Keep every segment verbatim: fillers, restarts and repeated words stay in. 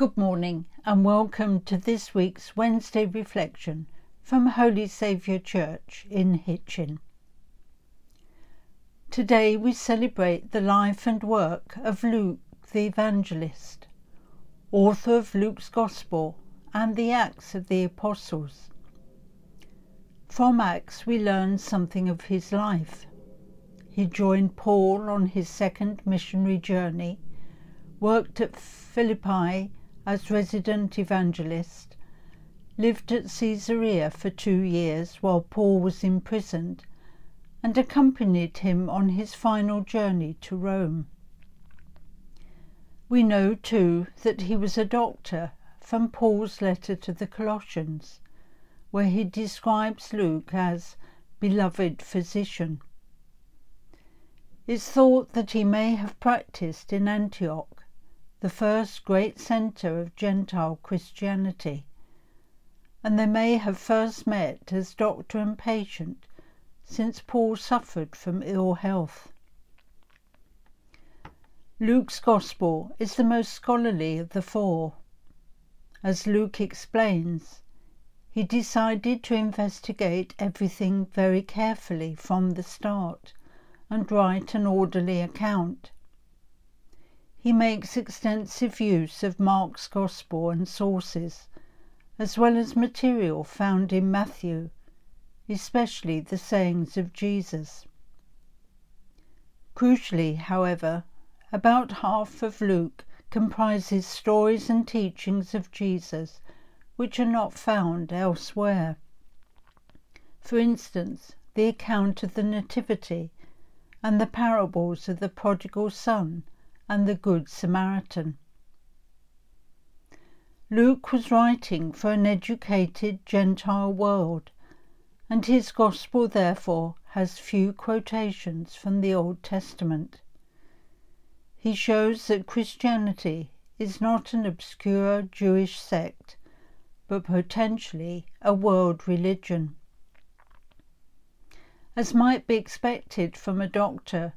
Good morning and welcome to this week's Wednesday Reflection from Holy Saviour Church in Hitchin. Today we celebrate the life and work of Luke the Evangelist, author of Luke's Gospel and the Acts of the Apostles. From Acts we learn something of his life. He joined Paul on his second missionary journey, worked at Philippi as resident evangelist, lived at Caesarea for two years while Paul was imprisoned, and accompanied him on his final journey to Rome. We know too that he was a doctor from Paul's letter to the Colossians, where he describes Luke as beloved physician. It's thought that he may have practiced in Antioch, the first great centre of Gentile Christianity, and they may have first met as doctor and patient since Paul suffered from ill health. Luke's Gospel is the most scholarly of the four. As Luke explains, he decided to investigate everything very carefully from the start and write an orderly account. He makes extensive use of Mark's Gospel and sources, as well as material found in Matthew, especially the sayings of Jesus. Crucially, however, about half of Luke comprises stories and teachings of Jesus which are not found elsewhere. For instance, the account of the Nativity and the parables of the Prodigal Son and the Good Samaritan. Luke was writing for an educated Gentile world, and his Gospel therefore has few quotations from the Old Testament. He shows that Christianity is not an obscure Jewish sect, but potentially a world religion. As might be expected from a doctor,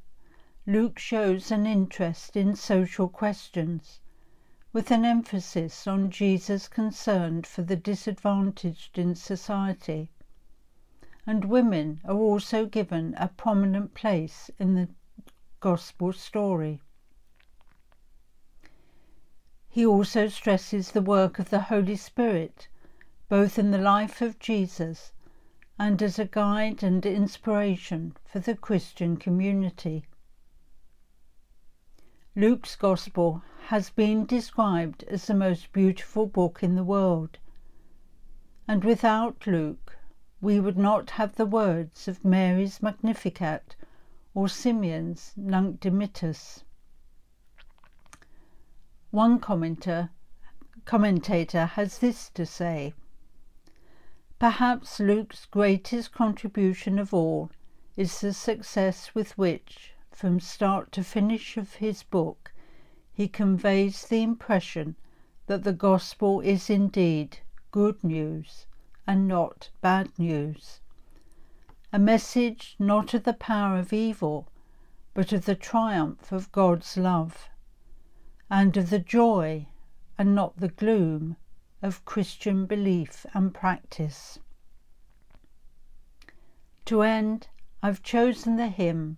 Luke shows an interest in social questions, with an emphasis on Jesus' concern for the disadvantaged in society, and women are also given a prominent place in the Gospel story. He also stresses the work of the Holy Spirit, both in the life of Jesus and as a guide and inspiration for the Christian community. Luke's Gospel has been described as the most beautiful book in the world, and without Luke we would not have the words of Mary's Magnificat or Simeon's Nunc Dimittis. One commenter, commentator has this to say: "Perhaps Luke's greatest contribution of all is the success with which, from start to finish of his book, he conveys the impression that the Gospel is indeed good news and not bad news, a message not of the power of evil, but of the triumph of God's love, and of the joy and not the gloom of Christian belief and practice." To end, I've chosen the hymn,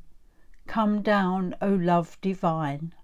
"Come Down O Love Divine."